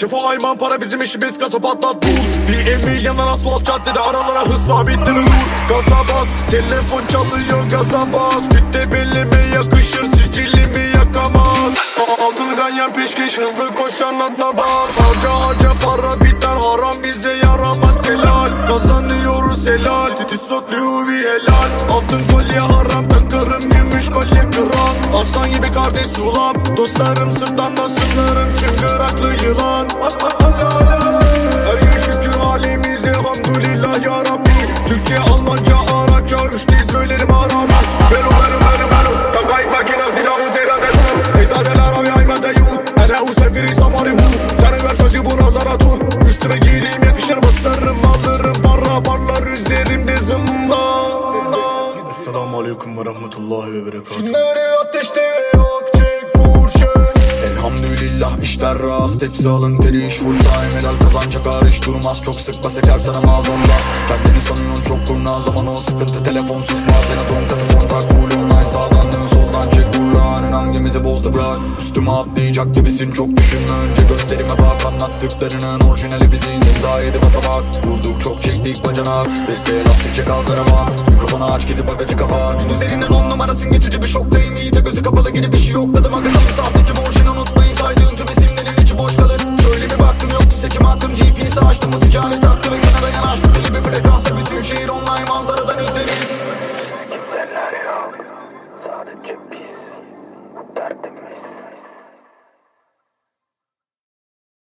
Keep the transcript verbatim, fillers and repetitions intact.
Şifa ayman para bizim işimiz, kasa patlat bul. B M W yanar asfalt caddede, aralara hız sabitli mi vur? Gaza bas, telefon çalıyor gaza bas. Kütle belime yakışır, sicilimi yakamaz. Altın ganyan peşkeş, hızlı koşan atla bas. Harca harca para biter, haram bize yaramaz. Helal kazanıyoruz, helal. Tütüsot Louis helal. Altın kolye haram takarım, gümüş kolye kral. Aslan gibi kardeş sulap, dostlarım sırttan da sınırım. Çıngıraklı yılan. Her gün şükür halimize, hamdülillah ya Rabbi. Türkçe, Almanca, Arapça, üç dil söylerim Arabi. Belo belo belo belo. Takayık makina silahı zeyrat etmem. Ejdadeler abi aymen de yut. Enehu sefiri safari hu. Canı ver saçı buna zaratun. Üstüme giydiğim yakışır, basarım alırım para. Barlar üzerimde zımba. Esselamu aleyküm ve rahmetullahi ve berekatuhu. Şunları ateşte yok çek kurşun. Elhamdülillah işler rast, hepsi alın teri iş full time. Helal kazanacak hariç durmaz, çok sıkma seker sana mağazanda. Kendini sanıyorsun çok kurnaz, zaman o sıkıntı telefonsuz bazen atom katı kontak full online. Sağdan dön soldan çek Kur'an'ın hangimizi bozdu bırak. Üstüme atlayacak gibisin çok düşünme, önce gösterime bak. Anlattıklarının orijinali bizi Zimba yedi basamak. Vurduk çok çektik bacanak, beste lastik çek ağzına bak. Mikrofonu aç gidip bagajı kapat. Gün üzerinden on numarasın, geçici bir şoktayım. İyi de gözü kapalı gidip bir şey yokladım. Hakikaten saatlik borç unutmayın, saydığın tüm isimlerin içi boş kalır. Şöyle bir baktım yok, seçim hakkım G P S'e açtım, bu ticaret hakkı ve